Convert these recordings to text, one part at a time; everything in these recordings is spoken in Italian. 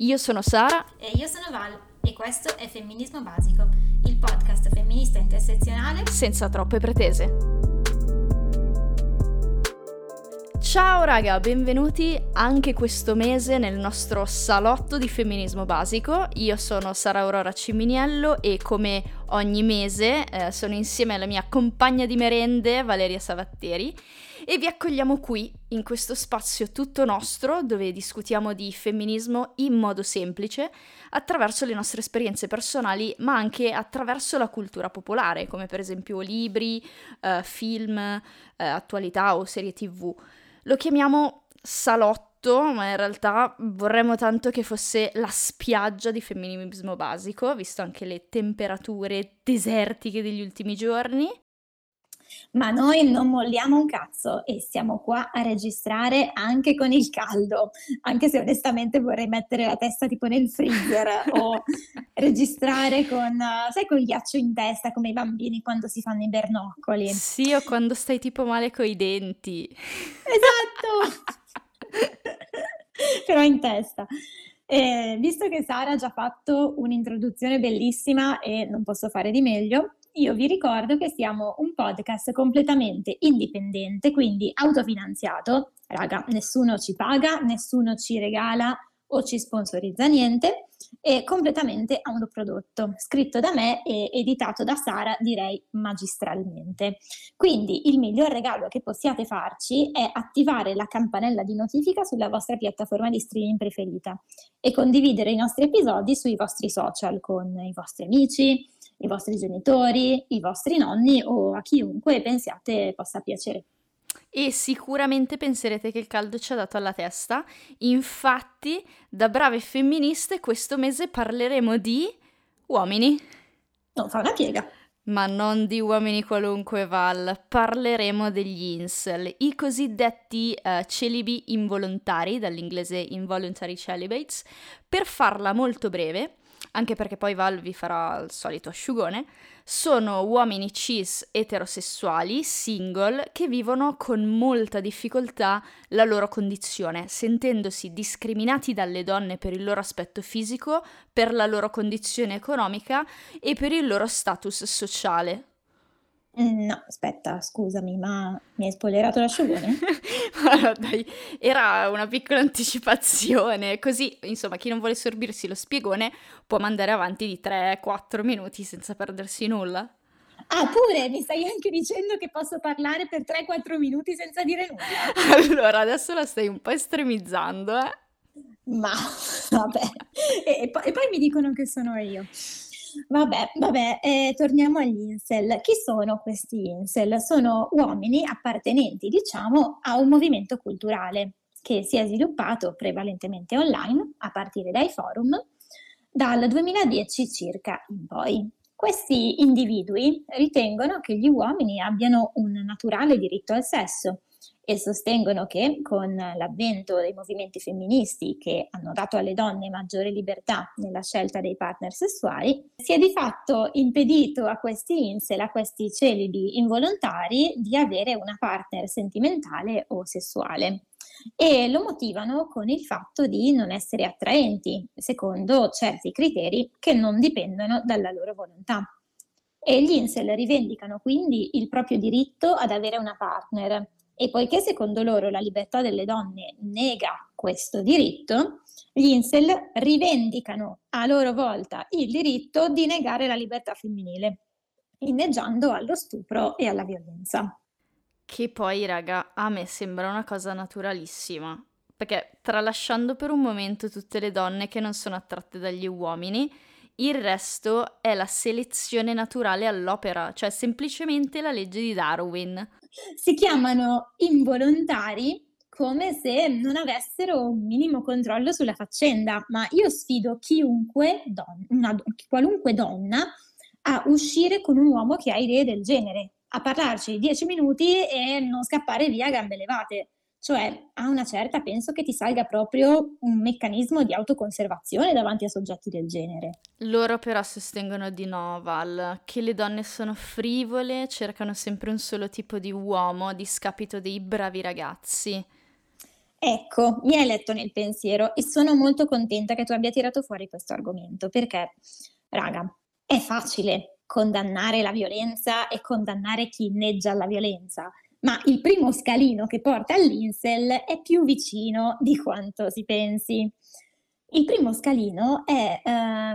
Io sono Sara e io sono Val e questo è Femminismo Basico, il podcast femminista intersezionale senza troppe pretese. Ciao raga, benvenuti anche questo mese nel nostro salotto di Femminismo Basico. Io sono Sara Aurora Ciminiello e come ogni mese sono insieme alla mia compagna di merende Valeria Savatteri e vi accogliamo qui, in questo spazio tutto nostro, dove discutiamo di femminismo in modo semplice, attraverso le nostre esperienze personali, ma anche attraverso la cultura popolare, come per esempio libri, film, attualità o serie TV. Lo chiamiamo salotto, ma in realtà vorremmo tanto che fosse la spiaggia di femminismo basico, visto anche le temperature desertiche degli ultimi giorni. Ma noi non molliamo un cazzo e siamo qua a registrare anche con il caldo, anche se onestamente vorrei mettere la testa tipo nel freezer o registrare con, sai, col ghiaccio in testa come i bambini quando si fanno i bernoccoli. Sì, o quando stai tipo male coi denti. Esatto! Però in testa. Visto che Sara ha già fatto un'introduzione bellissima e non posso fare di meglio, io vi ricordo che siamo un podcast completamente indipendente, quindi autofinanziato. Raga, nessuno ci paga, nessuno ci regala o ci sponsorizza niente. È completamente autoprodotto, scritto da me e editato da Sara, direi magistralmente. Quindi il miglior regalo che possiate farci è attivare la campanella di notifica sulla vostra piattaforma di streaming preferita e condividere i nostri episodi sui vostri social con i vostri amici, i vostri genitori, i vostri nonni o a chiunque pensiate possa piacere. E sicuramente penserete che il caldo ci ha dato alla testa, infatti da brave femministe questo mese parleremo di uomini. Non fa una piega. Ma non di uomini qualunque, Val, parleremo degli incel, i cosiddetti celibi involontari, dall'inglese involuntary celibates, per farla molto breve. Anche perché poi Val vi farà il solito asciugone, sono uomini cis eterosessuali, single, che vivono con molta difficoltà la loro condizione, sentendosi discriminati dalle donne per il loro aspetto fisico, per la loro condizione economica e per il loro status sociale. No, aspetta, scusami, ma mi hai spoilerato l'asciugone? No, dai, era una piccola anticipazione, così, insomma, chi non vuole sorbirsi lo spiegone può mandare avanti di 3-4 minuti senza perdersi nulla. Ah, pure, mi stai anche dicendo che posso parlare per 3-4 minuti senza dire nulla? Allora, adesso la stai un po' estremizzando, eh? Ma, vabbè, e poi mi dicono che sono io. Vabbè, torniamo agli incel. Chi sono questi incel? Sono uomini appartenenti, diciamo, a un movimento culturale che si è sviluppato prevalentemente online, a partire dai forum, dal 2010 circa in poi. Questi individui ritengono che gli uomini abbiano un naturale diritto al sesso e sostengono che con l'avvento dei movimenti femministi che hanno dato alle donne maggiore libertà nella scelta dei partner sessuali, si è di fatto impedito a questi incel, a questi celibi involontari, di avere una partner sentimentale o sessuale. E lo motivano con il fatto di non essere attraenti, secondo certi criteri che non dipendono dalla loro volontà. E gli incel rivendicano quindi il proprio diritto ad avere una partner. E poiché secondo loro la libertà delle donne nega questo diritto, gli incel rivendicano a loro volta il diritto di negare la libertà femminile, inneggiando allo stupro e alla violenza. Che poi, raga, a me sembra una cosa naturalissima, perché tralasciando per un momento tutte le donne che non sono attratte dagli uomini, il resto è la selezione naturale all'opera, cioè semplicemente la legge di Darwin. Si chiamano involontari come se non avessero un minimo controllo sulla faccenda, ma io sfido qualunque donna a uscire con un uomo che ha idee del genere, a parlarci 10 minuti e non scappare via a gambe levate. Cioè, a una certa penso che ti salga proprio un meccanismo di autoconservazione davanti a soggetti del genere. Loro però sostengono di no, Val, che le donne sono frivole, cercano sempre un solo tipo di uomo a discapito dei bravi ragazzi. Ecco, mi hai letto nel pensiero e sono molto contenta che tu abbia tirato fuori questo argomento, perché, raga, è facile condannare la violenza e condannare chi inneggia alla violenza, ma il primo scalino che porta all'incel è più vicino di quanto si pensi. Il primo scalino è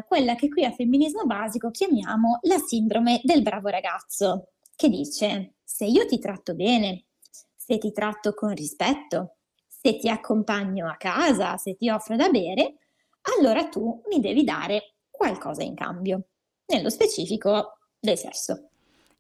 quella che qui a Femminismo Basico chiamiamo la sindrome del bravo ragazzo, che dice: se io ti tratto bene, se ti tratto con rispetto, se ti accompagno a casa, se ti offro da bere, allora tu mi devi dare qualcosa in cambio, nello specifico del sesso.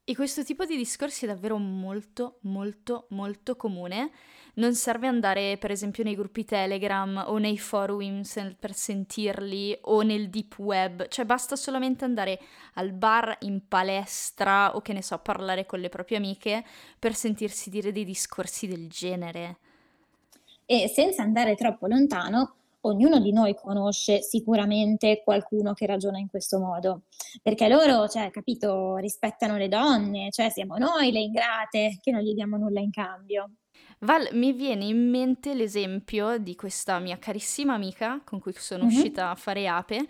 E questo tipo di discorsi è davvero molto, molto, molto comune. Non serve andare, per esempio, nei gruppi Telegram o nei forum per sentirli o nel deep web. Cioè, basta solamente andare al bar, in palestra o, che ne so, parlare con le proprie amiche per sentirsi dire dei discorsi del genere. E senza andare troppo lontano, ognuno di noi conosce sicuramente qualcuno che ragiona in questo modo, perché loro, cioè, capito, rispettano le donne, cioè siamo noi le ingrate che non gli diamo nulla in cambio. Val, mi viene in mente l'esempio di questa mia carissima amica con cui sono uscita a fare ape,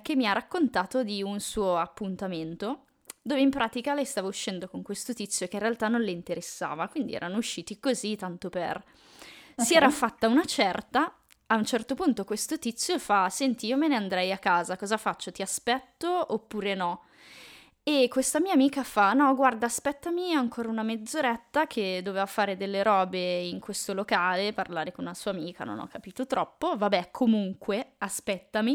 che mi ha raccontato di un suo appuntamento dove in pratica lei stava uscendo con questo tizio che in realtà non le interessava, quindi erano usciti così tanto per... Okay. Si era fatta una certa... A un certo punto questo tizio fa: senti, io me ne andrei a casa, cosa faccio? Ti aspetto oppure no? E questa mia amica fa: no, guarda, aspettami ancora una mezz'oretta, che doveva fare delle robe in questo locale, parlare con una sua amica, non ho capito troppo, vabbè, comunque aspettami.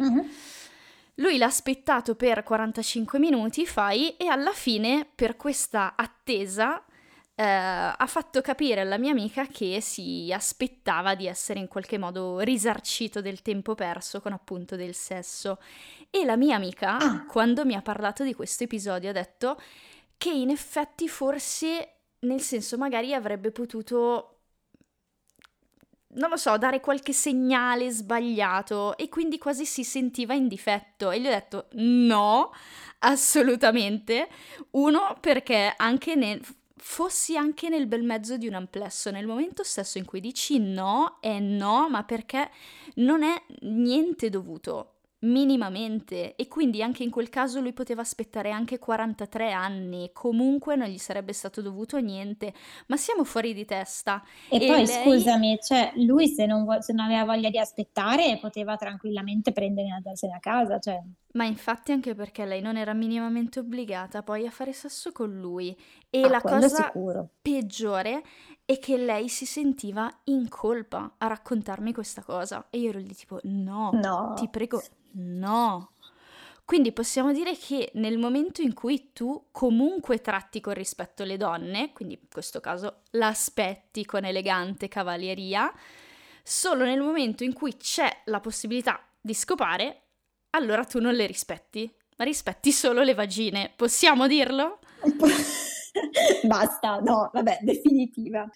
Lui l'ha aspettato per 45 minuti, fai, e alla fine per questa attesa ha fatto capire alla mia amica che si aspettava di essere in qualche modo risarcito del tempo perso con, appunto, del sesso. E la mia amica, quando mi ha parlato di questo episodio, ha detto che in effetti forse, nel senso, magari avrebbe potuto, non lo so, dare qualche segnale sbagliato e quindi quasi si sentiva in difetto. E gli ho detto no, assolutamente. Uno, perché anche fossi anche nel bel mezzo di un amplesso, nel momento stesso in cui dici no è no, ma perché non è niente dovuto, minimamente, e quindi anche in quel caso lui poteva aspettare anche 43 anni, comunque non gli sarebbe stato dovuto niente, ma siamo fuori di testa. E poi lei... scusami, cioè lui se non aveva voglia di aspettare poteva tranquillamente prendere e andarsene a casa, cioè... Ma infatti anche perché lei non era minimamente obbligata poi a fare sesso con lui. E la cosa peggiore è che lei si sentiva in colpa a raccontarmi questa cosa. E io ero lì tipo no, ti prego, no. Quindi possiamo dire che nel momento in cui tu comunque tratti con rispetto le donne, quindi in questo caso l'aspetti con elegante cavalieria, solo nel momento in cui c'è la possibilità di scopare, allora tu non le rispetti, ma rispetti solo le vagine, possiamo dirlo? Basta, no, vabbè, definitiva.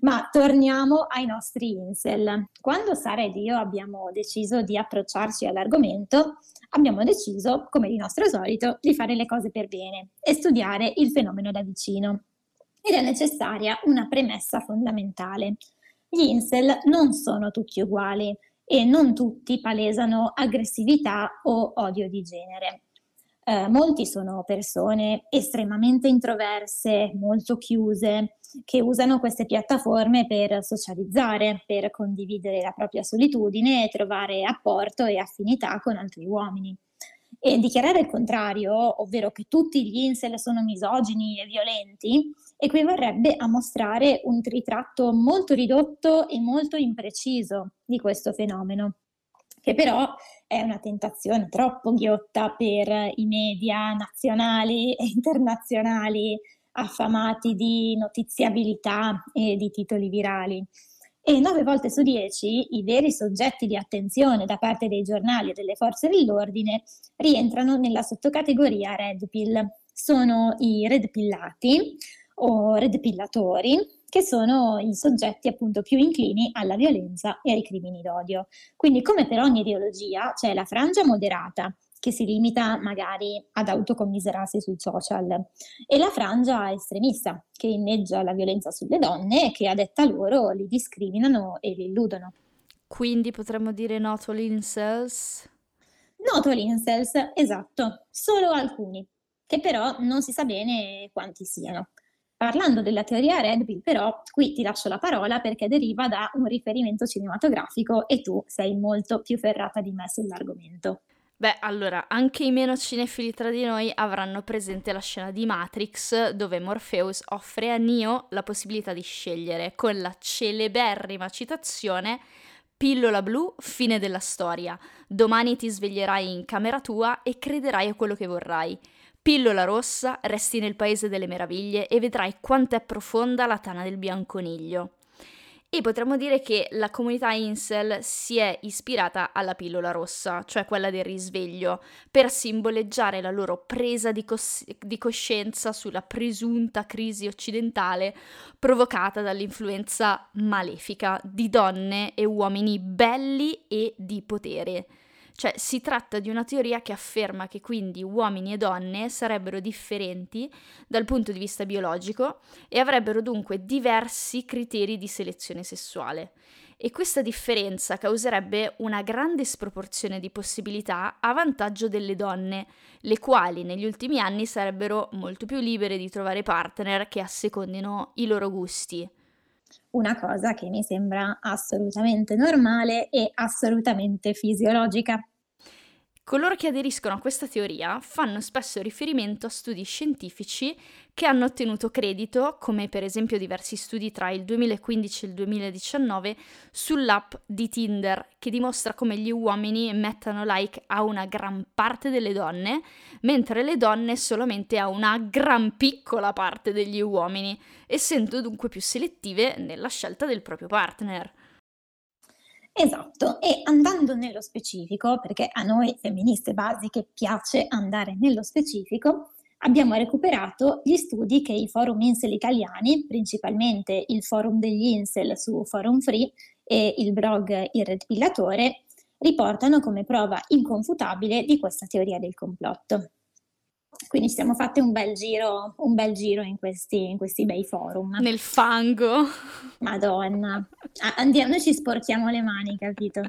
Ma torniamo ai nostri incel. Quando Sara ed io abbiamo deciso di approcciarci all'argomento, abbiamo deciso, come di nostro solito, di fare le cose per bene e studiare il fenomeno da vicino. Ed è necessaria una premessa fondamentale. Gli incel non sono tutti uguali, e non tutti palesano aggressività o odio di genere. Molti sono persone estremamente introverse, molto chiuse, che usano queste piattaforme per socializzare, per condividere la propria solitudine e trovare apporto e affinità con altri uomini. E dichiarare il contrario, ovvero che tutti gli incel sono misogini e violenti, equivarrebbe a mostrare un ritratto molto ridotto e molto impreciso di questo fenomeno, che però è una tentazione troppo ghiotta per i media nazionali e internazionali affamati di notiziabilità e di titoli virali. E 9 volte su 10 i veri soggetti di attenzione da parte dei giornali e delle forze dell'ordine rientrano nella sottocategoria red pill. Sono i redpillati o redpillatori, che sono i soggetti, appunto, più inclini alla violenza e ai crimini d'odio. Quindi, come per ogni ideologia, c'è la frangia moderata, che si limita magari ad autocommiserarsi sui social, e la frangia estremista che inneggia la violenza sulle donne e che, a detta loro, li discriminano e li illudono. Quindi potremmo dire no to l'incels? No to l'incels, esatto, solo alcuni, che però non si sa bene quanti siano. Parlando della teoria Red Pill, però, qui ti lascio la parola perché deriva da un riferimento cinematografico e tu sei molto più ferrata di me sull'argomento. Beh, allora, anche i meno cinefili tra di noi avranno presente la scena di Matrix dove Morpheus offre a Neo la possibilità di scegliere, con la celeberrima citazione «Pillola blu, fine della storia. Domani ti sveglierai in camera tua e crederai a quello che vorrai. Pillola rossa, resti nel paese delle meraviglie e vedrai quanto è profonda la tana del bianconiglio». E potremmo dire che la comunità incel si è ispirata alla pillola rossa, cioè quella del risveglio, per simboleggiare la loro presa di coscienza sulla presunta crisi occidentale provocata dall'influenza malefica di donne e uomini belli e di potere. Cioè, si tratta di una teoria che afferma che quindi uomini e donne sarebbero differenti dal punto di vista biologico e avrebbero dunque diversi criteri di selezione sessuale. E questa differenza causerebbe una grande sproporzione di possibilità a vantaggio delle donne, le quali negli ultimi anni sarebbero molto più libere di trovare partner che assecondino i loro gusti. Una cosa che mi sembra assolutamente normale e assolutamente fisiologica. Coloro che aderiscono a questa teoria fanno spesso riferimento a studi scientifici che hanno ottenuto credito, come per esempio diversi studi tra il 2015 e il 2019 sull'app di Tinder, che dimostra come gli uomini mettano like a una gran parte delle donne, mentre le donne solamente a una gran piccola parte degli uomini, essendo dunque più selettive nella scelta del proprio partner. Esatto, e andando nello specifico, perché a noi femministe basiche piace andare nello specifico, abbiamo recuperato gli studi che i forum incel italiani, principalmente il forum degli incel su Forum Free e il blog Il Redpillatore, riportano come prova inconfutabile di questa teoria del complotto. Quindi ci siamo fatti un bel giro in questi bei forum. Nel fango. Madonna. Andiamo, noi ci sporchiamo le mani, capito?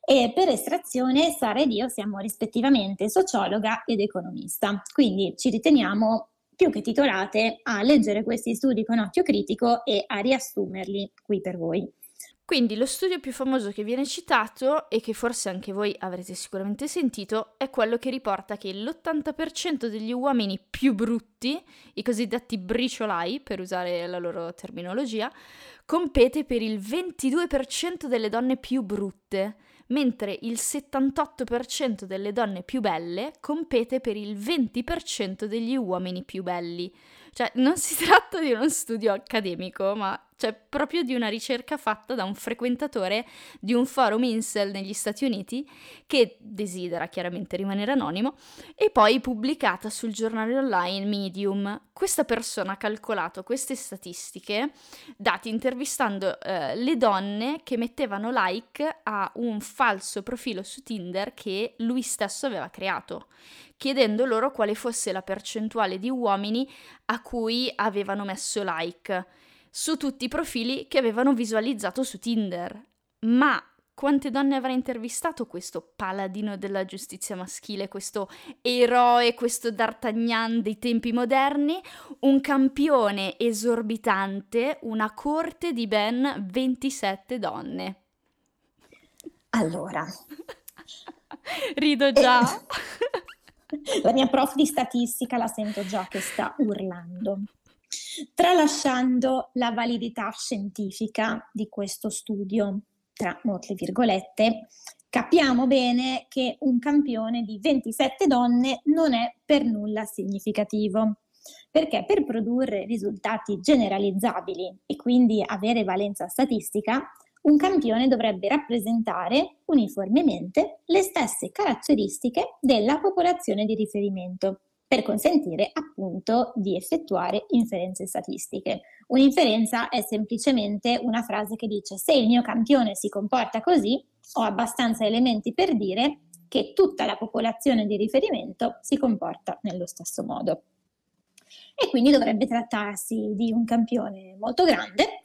E per estrazione Sara ed io siamo rispettivamente sociologa ed economista, quindi ci riteniamo più che titolate a leggere questi studi con occhio critico e a riassumerli qui per voi. Quindi lo studio più famoso che viene citato, e che forse anche voi avrete sicuramente sentito, è quello che riporta che l'80% degli uomini più brutti, i cosiddetti briciolai, per usare la loro terminologia, compete per il 22% delle donne più brutte, mentre il 78% delle donne più belle compete per il 20% degli uomini più belli. Cioè, non si tratta di uno studio accademico, ma cioè proprio di una ricerca fatta da un frequentatore di un forum incel negli Stati Uniti, che desidera chiaramente rimanere anonimo, e poi pubblicata sul giornale online Medium. Questa persona ha calcolato queste statistiche date intervistando le donne che mettevano like a un falso profilo su Tinder che lui stesso aveva creato, chiedendo loro quale fosse la percentuale di uomini a cui avevano messo like su tutti i profili che avevano visualizzato su Tinder. Ma quante donne avrà intervistato questo paladino della giustizia maschile, questo eroe, questo D'Artagnan dei tempi moderni, un campione esorbitante, una corte di ben 27 donne? Allora, rido già. La mia prof di statistica la sento già che sta urlando. Tralasciando la validità scientifica di questo studio, tra molte virgolette, capiamo bene che un campione di 27 donne non è per nulla significativo, perché per produrre risultati generalizzabili e quindi avere valenza statistica, un campione dovrebbe rappresentare uniformemente le stesse caratteristiche della popolazione di riferimento, per consentire appunto di effettuare inferenze statistiche. Un'inferenza è semplicemente una frase che dice: se il mio campione si comporta così, ho abbastanza elementi per dire che tutta la popolazione di riferimento si comporta nello stesso modo. E quindi dovrebbe trattarsi di un campione molto grande,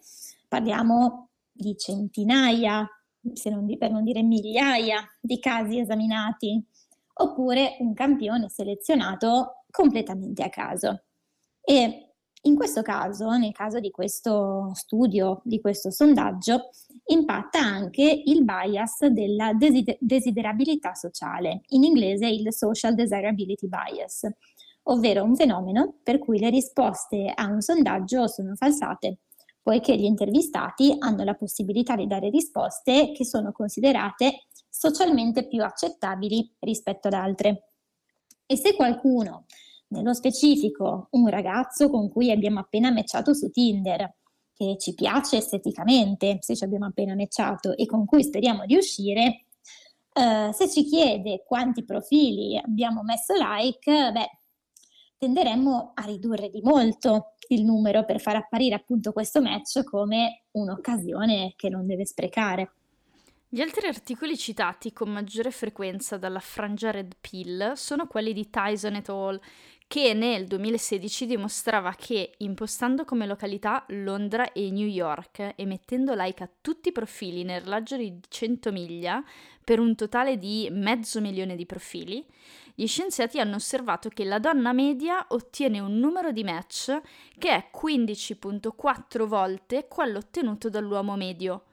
parliamo di centinaia, se non di, per non dire migliaia di casi esaminati, oppure un campione selezionato completamente a caso. E in questo caso, nel caso di questo studio, di questo sondaggio, impatta anche il bias della desiderabilità sociale, in inglese il social desirability bias, ovvero un fenomeno per cui le risposte a un sondaggio sono falsate, poiché gli intervistati hanno la possibilità di dare risposte che sono considerate socialmente più accettabili rispetto ad altre. E se qualcuno, nello specifico un ragazzo con cui abbiamo appena matchato su Tinder, che ci piace esteticamente, se ci abbiamo appena matchato, e con cui speriamo di uscire, se ci chiede quanti profili abbiamo messo like, beh, tenderemmo a ridurre di molto il numero per far apparire appunto questo match come un'occasione che non deve sprecare. Gli altri articoli citati con maggiore frequenza dalla frangia Red Pill sono quelli di Tyson et al., che nel 2016 dimostrava che, impostando come località Londra e New York e mettendo like a tutti i profili nel raggio di 100 miglia, per un totale di 500.000 di profili, gli scienziati hanno osservato che la donna media ottiene un numero di match che è 15.4 volte quello ottenuto dall'uomo medio.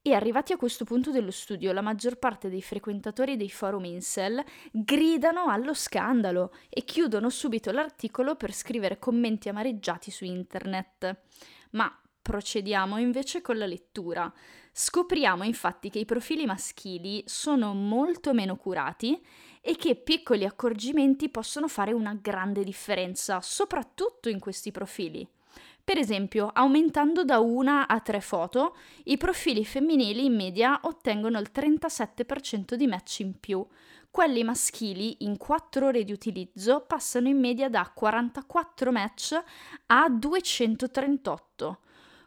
E arrivati a questo punto dello studio, la maggior parte dei frequentatori dei forum Incel gridano allo scandalo e chiudono subito l'articolo per scrivere commenti amareggiati su internet. Ma procediamo invece con la lettura. Scopriamo infatti che i profili maschili sono molto meno curati e che piccoli accorgimenti possono fare una grande differenza, soprattutto in questi profili. Per esempio, aumentando da 1 a 3 foto, i profili femminili in media ottengono il 37% di match in più. Quelli maschili in 4 ore di utilizzo passano in media da 44 match a 238.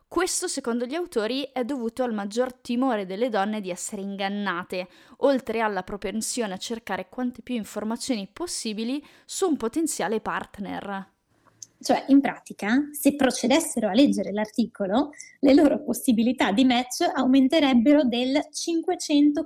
Questo, secondo gli autori, è dovuto al maggior timore delle donne di essere ingannate, oltre alla propensione a cercare quante più informazioni possibili su un potenziale partner. Cioè, in pratica, se procedessero a leggere l'articolo, le loro possibilità di match aumenterebbero del 540%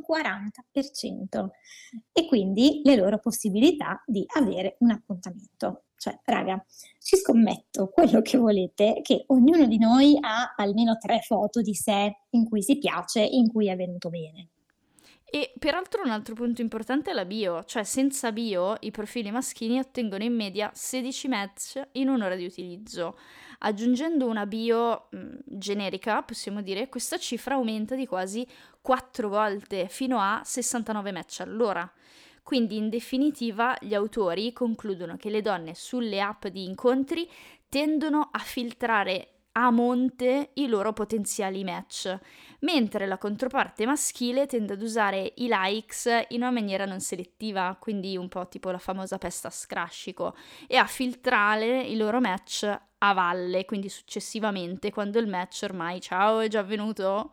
e quindi le loro possibilità di avere un appuntamento. Cioè, raga, ci scommetto quello che volete che ognuno di noi ha almeno 3 foto di sé in cui si piace, in cui è venuto bene. E peraltro un altro punto importante è la bio, cioè senza bio i profili maschili ottengono in media 16 match in 1 ora di utilizzo. Aggiungendo una bio generica, possiamo dire, questa cifra aumenta di quasi 4 volte fino a 69 match all'ora. Quindi in definitiva gli autori concludono che le donne sulle app di incontri tendono a filtrare a monte i loro potenziali match, mentre la controparte maschile tende ad usare i likes in una maniera non selettiva, quindi un po' tipo la famosa pesta a scrascico, e a filtrare i loro match a valle, quindi successivamente, quando il match ormai ciao è già avvenuto.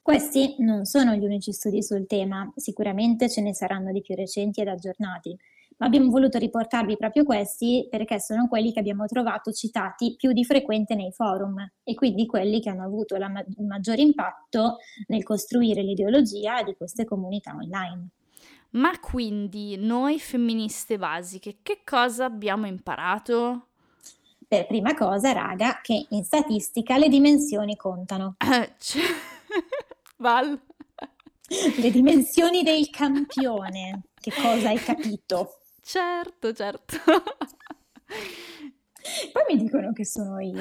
Questi non sono gli unici studi sul tema, sicuramente ce ne saranno di più recenti ed aggiornati, ma abbiamo voluto riportarvi proprio questi perché sono quelli che abbiamo trovato citati più di frequente nei forum e quindi quelli che hanno avuto il maggior impatto nel costruire l'ideologia di queste comunità online. Ma quindi noi femministe basiche che cosa abbiamo imparato? Per prima cosa, raga, che in statistica le dimensioni contano. Val. Le dimensioni del campione. Che cosa hai capito? Certo. Poi mi dicono che sono io.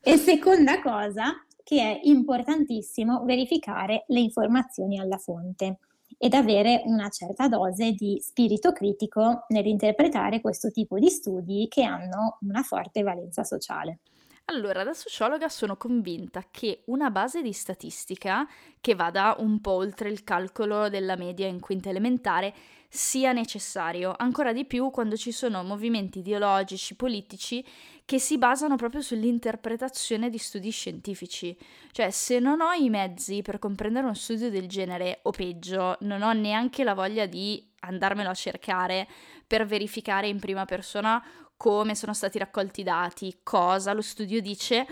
E seconda cosa, che è importantissimo verificare le informazioni alla fonte ed avere una certa dose di spirito critico nell'interpretare questo tipo di studi che hanno una forte valenza sociale. Allora, da sociologa sono convinta che una base di statistica che vada un po' oltre il calcolo della media in quinta elementare sia necessario, ancora di più quando ci sono movimenti ideologici, politici, che si basano proprio sull'interpretazione di studi scientifici. Cioè, se non ho i mezzi per comprendere uno studio del genere, o peggio, non ho neanche la voglia di andarmelo a cercare per verificare in prima persona come sono stati raccolti i dati, cosa lo studio dice,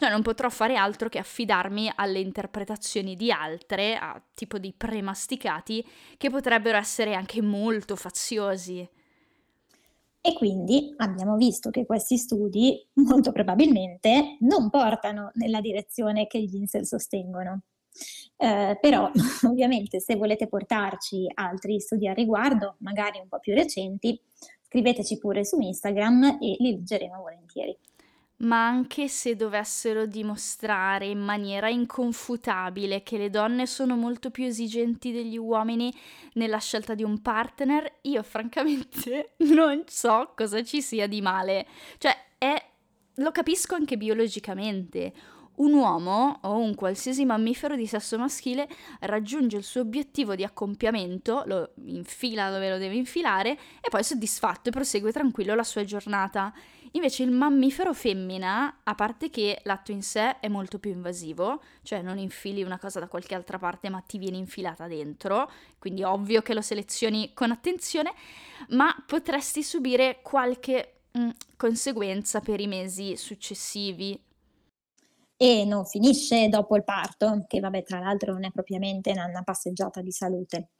no, non potrò fare altro che affidarmi alle interpretazioni di altre, a tipo dei premasticati, che potrebbero essere anche molto faziosi. E quindi abbiamo visto che questi studi molto probabilmente non portano nella direzione che gli incel sostengono. Però ovviamente se volete portarci altri studi a riguardo, magari un po' più recenti, scriveteci pure su Instagram e li leggeremo volentieri. Ma anche se dovessero dimostrare in maniera inconfutabile che le donne sono molto più esigenti degli uomini nella scelta di un partner, io francamente non so cosa ci sia di male. Cioè, lo capisco anche biologicamente. Un uomo o un qualsiasi mammifero di sesso maschile raggiunge il suo obiettivo di accompiamento, lo infila dove lo deve infilare e poi soddisfatto prosegue tranquillo la sua giornata. Invece il mammifero femmina, a parte che l'atto in sé è molto più invasivo, cioè non infili una cosa da qualche altra parte ma ti viene infilata dentro, quindi ovvio che lo selezioni con attenzione, ma potresti subire qualche conseguenza per i mesi successivi. E non finisce dopo il parto, che vabbè tra l'altro non è propriamente una passeggiata di salute.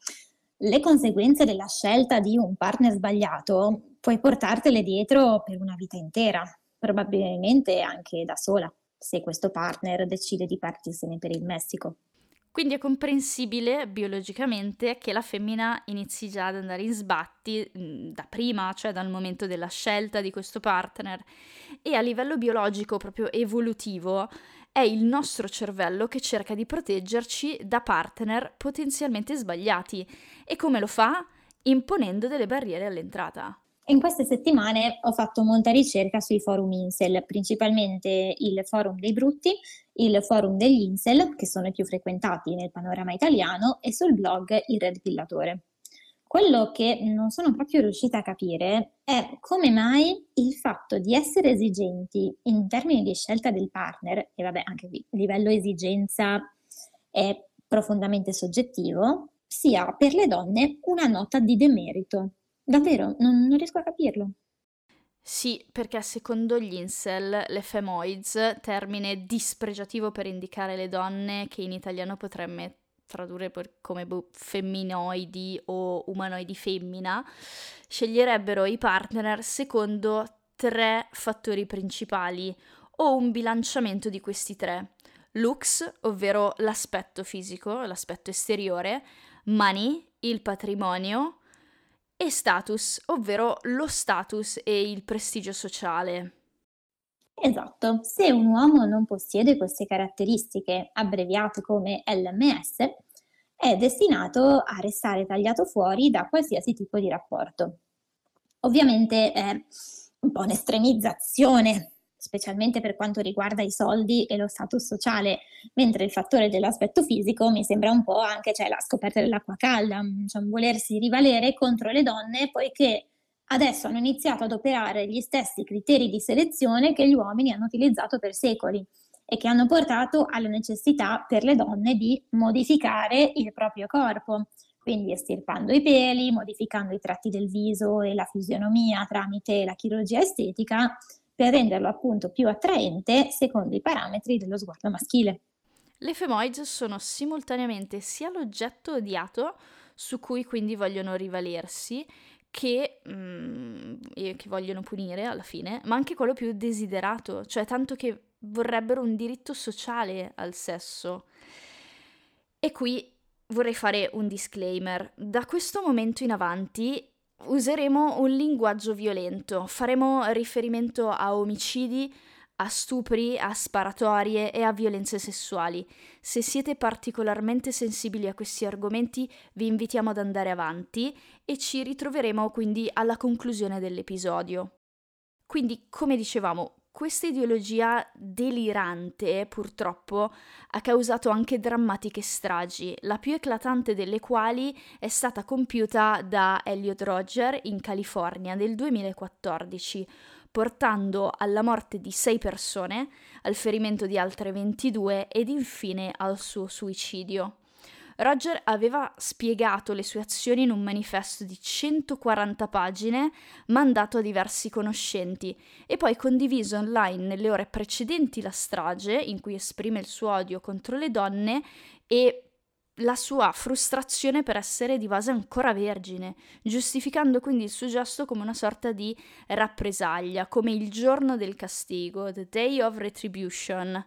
Le conseguenze della scelta di un partner sbagliato puoi portartele dietro per una vita intera, probabilmente anche da sola, se questo partner decide di partirsene per il Messico. Quindi è comprensibile biologicamente che la femmina inizi già ad andare in sbatti da prima, cioè dal momento della scelta di questo partner, e a livello biologico, proprio evolutivo, è il nostro cervello che cerca di proteggerci da partner potenzialmente sbagliati. E come lo fa? Imponendo delle barriere all'entrata. In queste settimane ho fatto molta ricerca sui forum incel, principalmente il forum dei brutti, il forum degli incel, che sono i più frequentati nel panorama italiano, e sul blog Il Redpillatore. Quello che non sono proprio riuscita a capire è come mai il fatto di essere esigenti in termini di scelta del partner, e vabbè anche qui il livello esigenza è profondamente soggettivo, sia per le donne una nota di demerito. Davvero, non riesco a capirlo. Sì, perché secondo gli incel, le femoids, termine dispregiativo per indicare le donne che in italiano potremmo tradurre come femminoidi o umanoidi femmina, sceglierebbero i partner secondo 3 fattori principali o un bilanciamento di questi 3. Looks, ovvero l'aspetto fisico, l'aspetto esteriore, money, il patrimonio, e status, ovvero lo status e il prestigio sociale. Esatto, se un uomo non possiede queste caratteristiche, abbreviate come LMS, è destinato a restare tagliato fuori da qualsiasi tipo di rapporto. Ovviamente è un po' un'estremizzazione, specialmente per quanto riguarda i soldi e lo status sociale, mentre il fattore dell'aspetto fisico mi sembra un po' anche, cioè, la scoperta dell'acqua calda, cioè volersi rivalere contro le donne, poiché adesso hanno iniziato ad operare gli stessi criteri di selezione che gli uomini hanno utilizzato per secoli e che hanno portato alla necessità per le donne di modificare il proprio corpo, quindi estirpando i peli, modificando i tratti del viso e la fisionomia tramite la chirurgia estetica, per renderlo appunto più attraente secondo i parametri dello sguardo maschile. Le femoids sono simultaneamente sia l'oggetto odiato, su cui quindi vogliono rivalersi, che vogliono punire alla fine, ma anche quello più desiderato, cioè tanto che vorrebbero un diritto sociale al sesso. E qui vorrei fare un disclaimer. Da questo momento in avanti useremo un linguaggio violento, faremo riferimento a omicidi, a stupri, a sparatorie e a violenze sessuali. Se siete particolarmente sensibili a questi argomenti, vi invitiamo ad andare avanti e ci ritroveremo quindi alla conclusione dell'episodio. Quindi, come dicevamo, questa ideologia delirante, purtroppo, ha causato anche drammatiche stragi, la più eclatante delle quali è stata compiuta da Elliot Rodger in California nel 2014, portando alla morte di 6 persone, al ferimento di altre 22 ed infine al suo suicidio. Roger aveva spiegato le sue azioni in un manifesto di 140 pagine mandato a diversi conoscenti e poi condiviso online nelle ore precedenti la strage, in cui esprime il suo odio contro le donne e la sua frustrazione per essere di base ancora vergine, giustificando quindi il suo gesto come una sorta di rappresaglia, come il giorno del castigo, the day of retribution.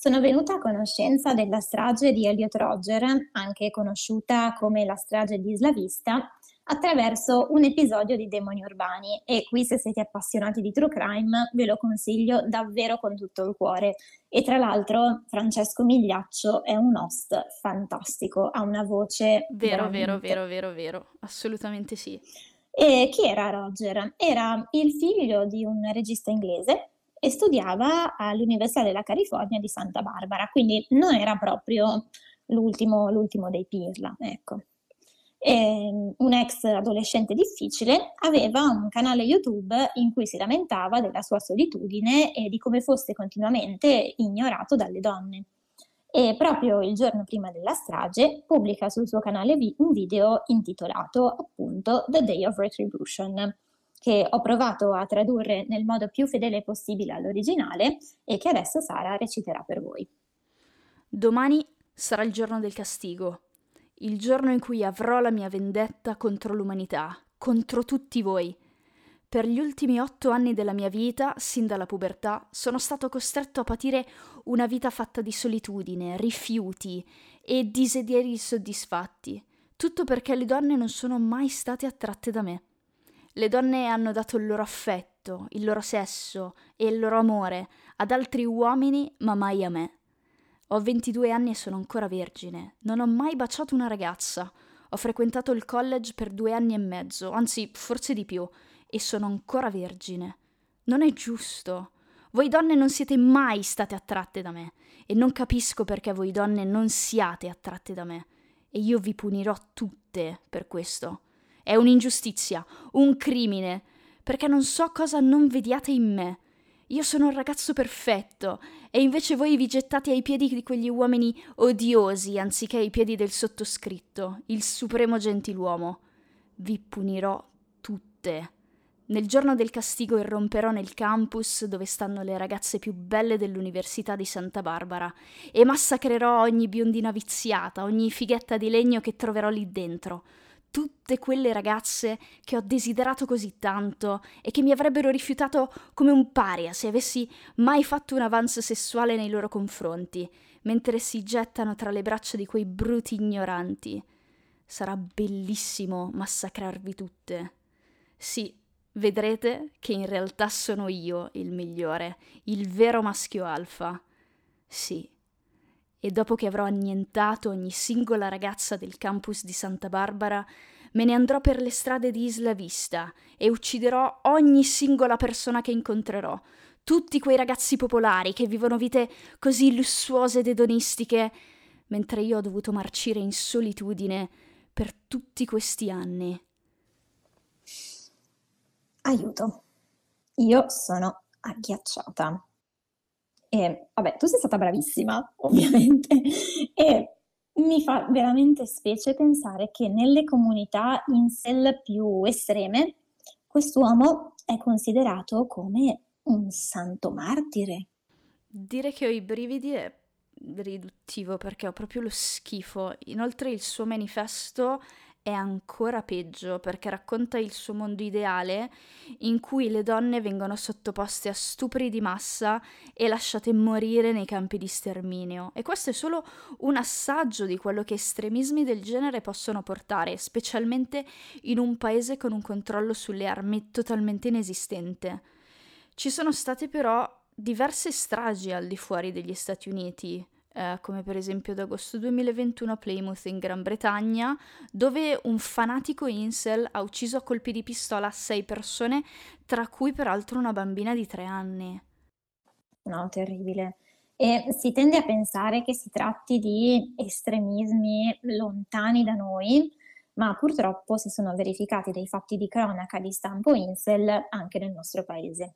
Sono venuta a conoscenza della strage di Elliot Rodger, anche conosciuta come la strage di Isla Vista, attraverso un episodio di Demoni Urbani e qui, se siete appassionati di true crime, ve lo consiglio davvero con tutto il cuore. E tra l'altro Francesco Migliaccio è un host fantastico, ha una voce vero, assolutamente sì. E chi era Rodger? Era il figlio di un regista inglese e studiava all'Università della California di Santa Barbara, quindi non era proprio l'ultimo dei pirla, ecco. Un ex adolescente difficile, aveva un canale YouTube in cui si lamentava della sua solitudine e di come fosse continuamente ignorato dalle donne. E proprio il giorno prima della strage pubblica sul suo canale un video intitolato appunto The Day of Retribution, che ho provato a tradurre nel modo più fedele possibile all'originale e che adesso Sara reciterà per voi. Domani sarà il giorno del castigo, il giorno in cui avrò la mia vendetta contro l'umanità, contro tutti voi. Per gli ultimi 8 anni della mia vita, sin dalla pubertà, sono stato costretto a patire una vita fatta di solitudine, rifiuti e desideri insoddisfatti, tutto perché le donne non sono mai state attratte da me. Le donne hanno dato il loro affetto, il loro sesso e il loro amore ad altri uomini, ma mai a me. Ho 22 anni e sono ancora vergine. Non ho mai baciato una ragazza. Ho frequentato il college per 2 anni e mezzo, anzi, forse di più, e sono ancora vergine. Non è giusto. Voi donne non siete mai state attratte da me e non capisco perché voi donne non siate attratte da me. E io vi punirò tutte per questo. È un'ingiustizia, un crimine, perché non so cosa non vediate in me. Io sono un ragazzo perfetto e invece voi vi gettate ai piedi di quegli uomini odiosi anziché ai piedi del sottoscritto, il supremo gentiluomo. Vi punirò tutte. Nel giorno del castigo irromperò nel campus dove stanno le ragazze più belle dell'Università di Santa Barbara e massacrerò ogni biondina viziata, ogni fighetta di legno che troverò lì dentro. Tutte quelle ragazze che ho desiderato così tanto e che mi avrebbero rifiutato come un paria se avessi mai fatto un avanzo sessuale nei loro confronti, mentre si gettano tra le braccia di quei bruti ignoranti. Sarà bellissimo massacrarvi tutte. Sì, vedrete che in realtà sono io il migliore, il vero maschio alfa. Sì. E dopo che avrò annientato ogni singola ragazza del campus di Santa Barbara, me ne andrò per le strade di Isla Vista e ucciderò ogni singola persona che incontrerò, tutti quei ragazzi popolari che vivono vite così lussuose ed edonistiche, mentre io ho dovuto marcire in solitudine per tutti questi anni. Aiuto, io sono agghiacciata. E vabbè, tu sei stata bravissima, ovviamente, e mi fa veramente specie pensare che nelle comunità incel più estreme quest'uomo è considerato come un santo martire. Dire che ho i brividi è riduttivo perché ho proprio lo schifo. Inoltre il suo manifesto è ancora peggio perché racconta il suo mondo ideale in cui le donne vengono sottoposte a stupri di massa e lasciate morire nei campi di sterminio. E questo è solo un assaggio di quello che estremismi del genere possono portare, specialmente in un paese con un controllo sulle armi totalmente inesistente. Ci sono state però diverse stragi al di fuori degli Stati Uniti. come per esempio ad agosto 2021 a Plymouth in Gran Bretagna, dove un fanatico incel ha ucciso a colpi di pistola 6 persone, tra cui peraltro una bambina di 3 anni. No, terribile. E si tende a pensare che si tratti di estremismi lontani da noi, ma purtroppo si sono verificati dei fatti di cronaca di stampo incel anche nel nostro paese.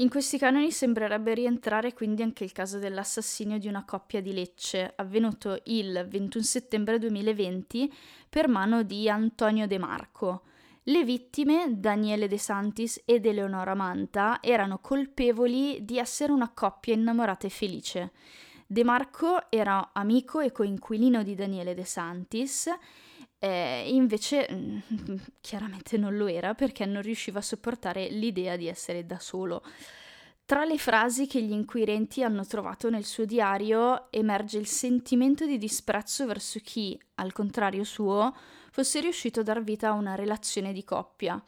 In questi canoni sembrerebbe rientrare quindi anche il caso dell'assassinio di una coppia di Lecce, avvenuto il 21 settembre 2020 per mano di Antonio De Marco. Le vittime, Daniele De Santis ed Eleonora Manta, erano colpevoli di essere una coppia innamorata e felice. De Marco era amico e coinquilino di Daniele De Santis, invece chiaramente non lo era perché non riusciva a sopportare l'idea di essere da solo. Tra le frasi che gli inquirenti hanno trovato nel suo diario emerge il sentimento di disprezzo verso chi, al contrario suo, fosse riuscito a dar vita a una relazione di coppia,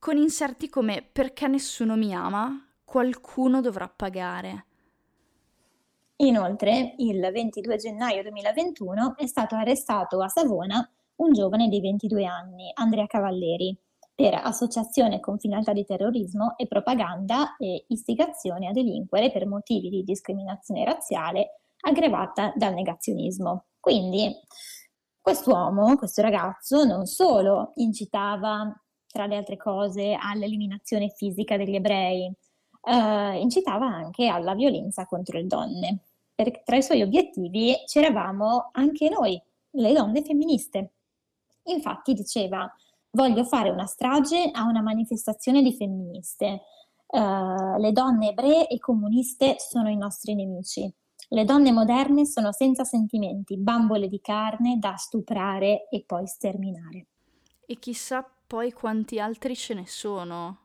con inserti come «Perché nessuno mi ama? Qualcuno dovrà pagare». Inoltre, il 22 gennaio 2021 è stato arrestato a Savona un giovane di 22 anni, Andrea Cavalleri, per associazione con finalità di terrorismo e propaganda e istigazione a delinquere per motivi di discriminazione razziale aggravata dal negazionismo. Quindi, quest'uomo, questo ragazzo, non solo incitava, tra le altre cose, all'eliminazione fisica degli ebrei, incitava anche alla violenza contro le donne, perché tra i suoi obiettivi c'eravamo anche noi, le donne femministe. Infatti diceva: voglio fare una strage a una manifestazione di femministe, le donne ebree e comuniste sono i nostri nemici, le donne moderne sono senza sentimenti, bambole di carne da stuprare e poi sterminare. E chissà poi quanti altri ce ne sono.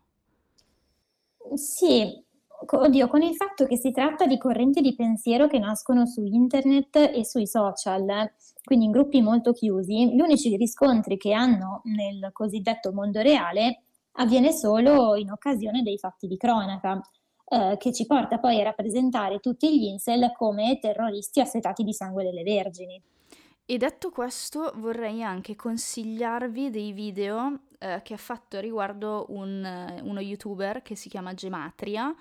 Sì, oddio, con il fatto che si tratta di correnti di pensiero che nascono su internet e sui social, quindi in gruppi molto chiusi, gli unici riscontri che hanno nel cosiddetto mondo reale avviene solo in occasione dei fatti di cronaca, che ci porta poi a rappresentare tutti gli incel come terroristi assetati di sangue delle vergini. E detto questo, vorrei anche consigliarvi dei video che ha fatto riguardo uno youtuber che si chiama Gematria,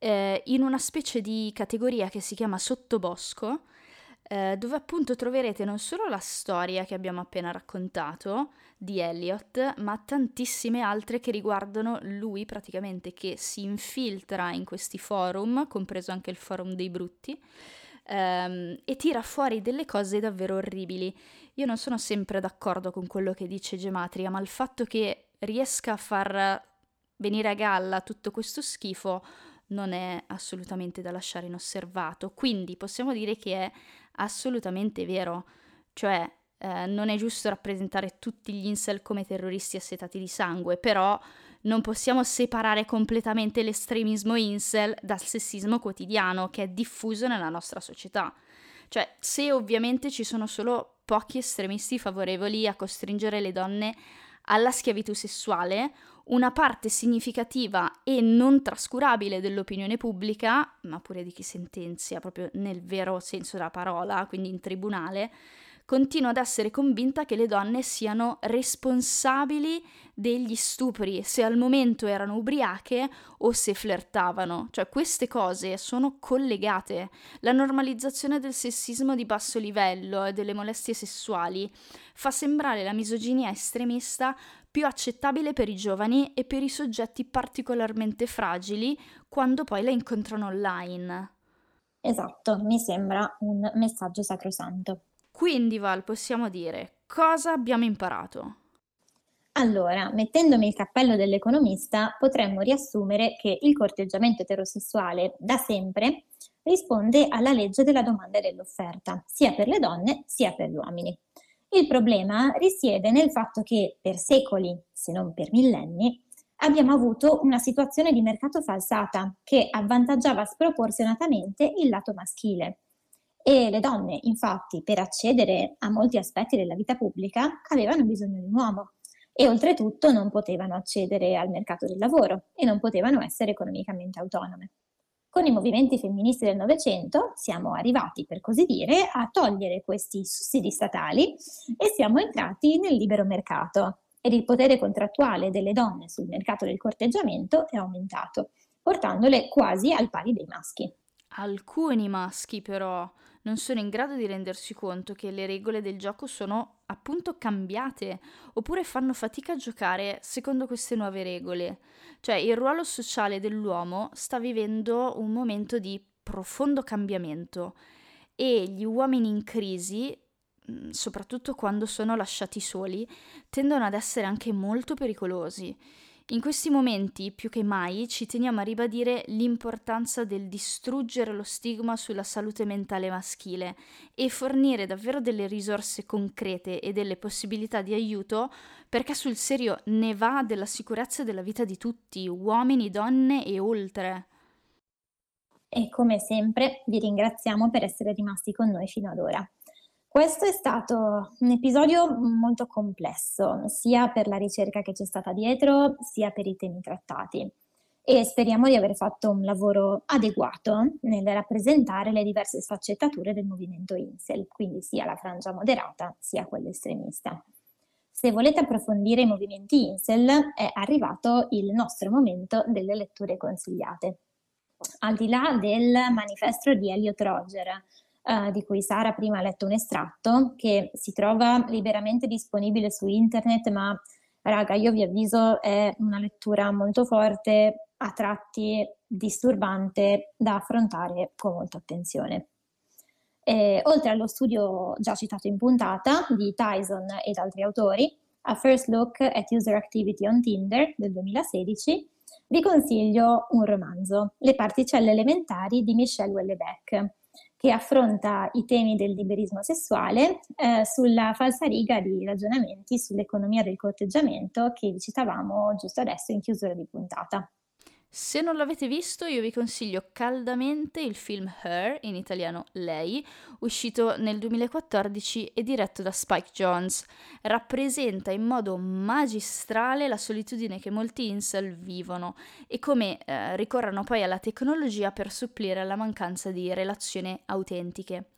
in una specie di categoria che si chiama Sottobosco, dove appunto troverete non solo la storia che abbiamo appena raccontato di Elliot, ma tantissime altre che riguardano lui praticamente, che si infiltra in questi forum, compreso anche il forum dei brutti, e tira fuori delle cose davvero orribili. Io non sono sempre d'accordo con quello che dice Gematria, ma il fatto che riesca a far venire a galla tutto questo schifo non è assolutamente da lasciare inosservato. Quindi possiamo dire che è assolutamente vero, cioè non è giusto rappresentare tutti gli incel come terroristi assetati di sangue, però non possiamo separare completamente l'estremismo incel dal sessismo quotidiano che è diffuso nella nostra società. Cioè, se ovviamente ci sono solo pochi estremisti favorevoli a costringere le donne alla schiavitù sessuale, una parte significativa e non trascurabile dell'opinione pubblica, ma pure di chi sentenzia proprio nel vero senso della parola, quindi in tribunale, continua ad essere convinta che le donne siano responsabili degli stupri, se al momento erano ubriache o se flirtavano. Cioè, queste cose sono collegate. La normalizzazione del sessismo di basso livello e delle molestie sessuali fa sembrare la misoginia estremista più accettabile per i giovani e per i soggetti particolarmente fragili quando poi la incontrano online. Esatto, mi sembra un messaggio sacrosanto. Quindi Val, possiamo dire, cosa abbiamo imparato? Allora, mettendomi il cappello dell'economista, potremmo riassumere che il corteggiamento eterosessuale da sempre risponde alla legge della domanda e dell'offerta, sia per le donne sia per gli uomini. Il problema risiede nel fatto che per secoli, se non per millenni, abbiamo avuto una situazione di mercato falsata che avvantaggiava sproporzionatamente il lato maschile. E le donne, infatti, per accedere a molti aspetti della vita pubblica avevano bisogno di un uomo e oltretutto non potevano accedere al mercato del lavoro e non potevano essere economicamente autonome. Con i movimenti femministi del Novecento siamo arrivati, per così dire, a togliere questi sussidi statali e siamo entrati nel libero mercato, ed il potere contrattuale delle donne sul mercato del corteggiamento è aumentato, portandole quasi al pari dei maschi. Alcuni maschi però non sono in grado di rendersi conto che le regole del gioco sono appunto cambiate, oppure fanno fatica a giocare secondo queste nuove regole. Cioè il ruolo sociale dell'uomo sta vivendo un momento di profondo cambiamento e gli uomini in crisi, soprattutto quando sono lasciati soli, tendono ad essere anche molto pericolosi. In questi momenti, più che mai, ci teniamo a ribadire l'importanza del distruggere lo stigma sulla salute mentale maschile e fornire davvero delle risorse concrete e delle possibilità di aiuto, perché sul serio ne va della sicurezza e della vita di tutti, uomini, donne e oltre. E come sempre vi ringraziamo per essere rimasti con noi fino ad ora. Questo è stato un episodio molto complesso, sia per la ricerca che c'è stata dietro, sia per i temi trattati, e speriamo di aver fatto un lavoro adeguato nel rappresentare le diverse sfaccettature del movimento Incel, quindi sia la frangia moderata sia quella estremista. Se volete approfondire i movimenti Incel, è arrivato il nostro momento delle letture consigliate. Al di là del manifesto di Elliot Rodger, di cui Sara prima ha letto un estratto, che si trova liberamente disponibile su internet, ma raga, io vi avviso, è una lettura molto forte, a tratti disturbante, da affrontare con molta attenzione. Oltre allo studio già citato in puntata di Tyson ed altri autori, A First Look at User Activity on Tinder del 2016, vi consiglio un romanzo, Le Particelle Elementari di Michel Houellebecq, che affronta i temi del liberismo sessuale sulla falsariga di ragionamenti sull'economia del corteggiamento che vi citavamo giusto adesso in chiusura di puntata. Se non l'avete visto, io vi consiglio caldamente il film Her, in italiano Lei, uscito nel 2014 e diretto da Spike Jonze. Rappresenta in modo magistrale la solitudine che molti incel vivono e come ricorrono poi alla tecnologia per supplire alla mancanza di relazioni autentiche.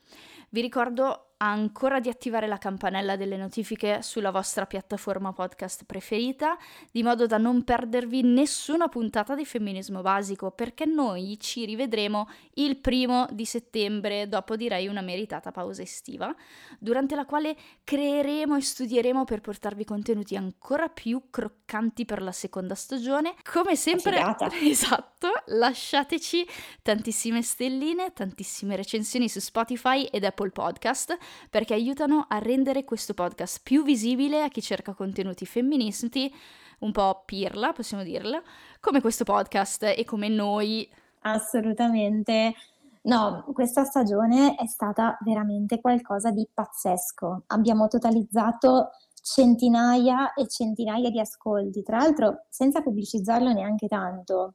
Vi ricordo ancora di attivare la campanella delle notifiche sulla vostra piattaforma podcast preferita, di modo da non perdervi nessuna puntata di Femminismo Basico, perché noi ci rivedremo il 1 settembre, dopo direi una meritata pausa estiva, durante la quale creeremo e studieremo per portarvi contenuti ancora più croccanti per la seconda stagione. Come sempre, esatto, lasciateci tantissime stelline, tantissime recensioni su Spotify ed Apple Podcast, perché aiutano a rendere questo podcast più visibile a chi cerca contenuti femministi, un po' pirla, possiamo dirla, come questo podcast e come noi. Assolutamente. No, questa stagione è stata veramente qualcosa di pazzesco. Abbiamo totalizzato centinaia e centinaia di ascolti, tra l'altro senza pubblicizzarlo neanche tanto,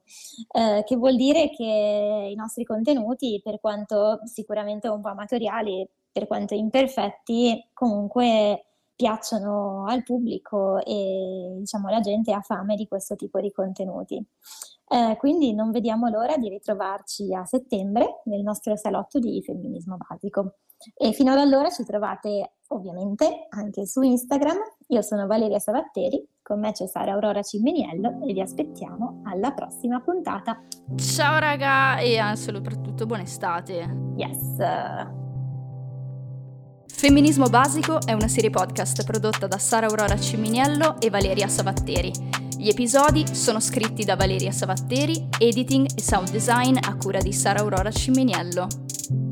che vuol dire che i nostri contenuti, per quanto sicuramente un po' amatoriali, per quanto imperfetti, comunque piacciono al pubblico e diciamo la gente ha fame di questo tipo di contenuti. Quindi non vediamo l'ora di ritrovarci a settembre nel nostro salotto di Femminismo Basico. E fino ad allora ci trovate ovviamente anche su Instagram. Io sono Valeria Savatteri, con me c'è Sara Aurora Ciminiello e vi aspettiamo alla prossima puntata. Ciao raga, e soprattutto buon'estate. Yes! Femminismo Basico è una serie podcast prodotta da Sara Aurora Ciminiello e Valeria Savatteri. Gli episodi sono scritti da Valeria Savatteri, editing e sound design a cura di Sara Aurora Ciminiello.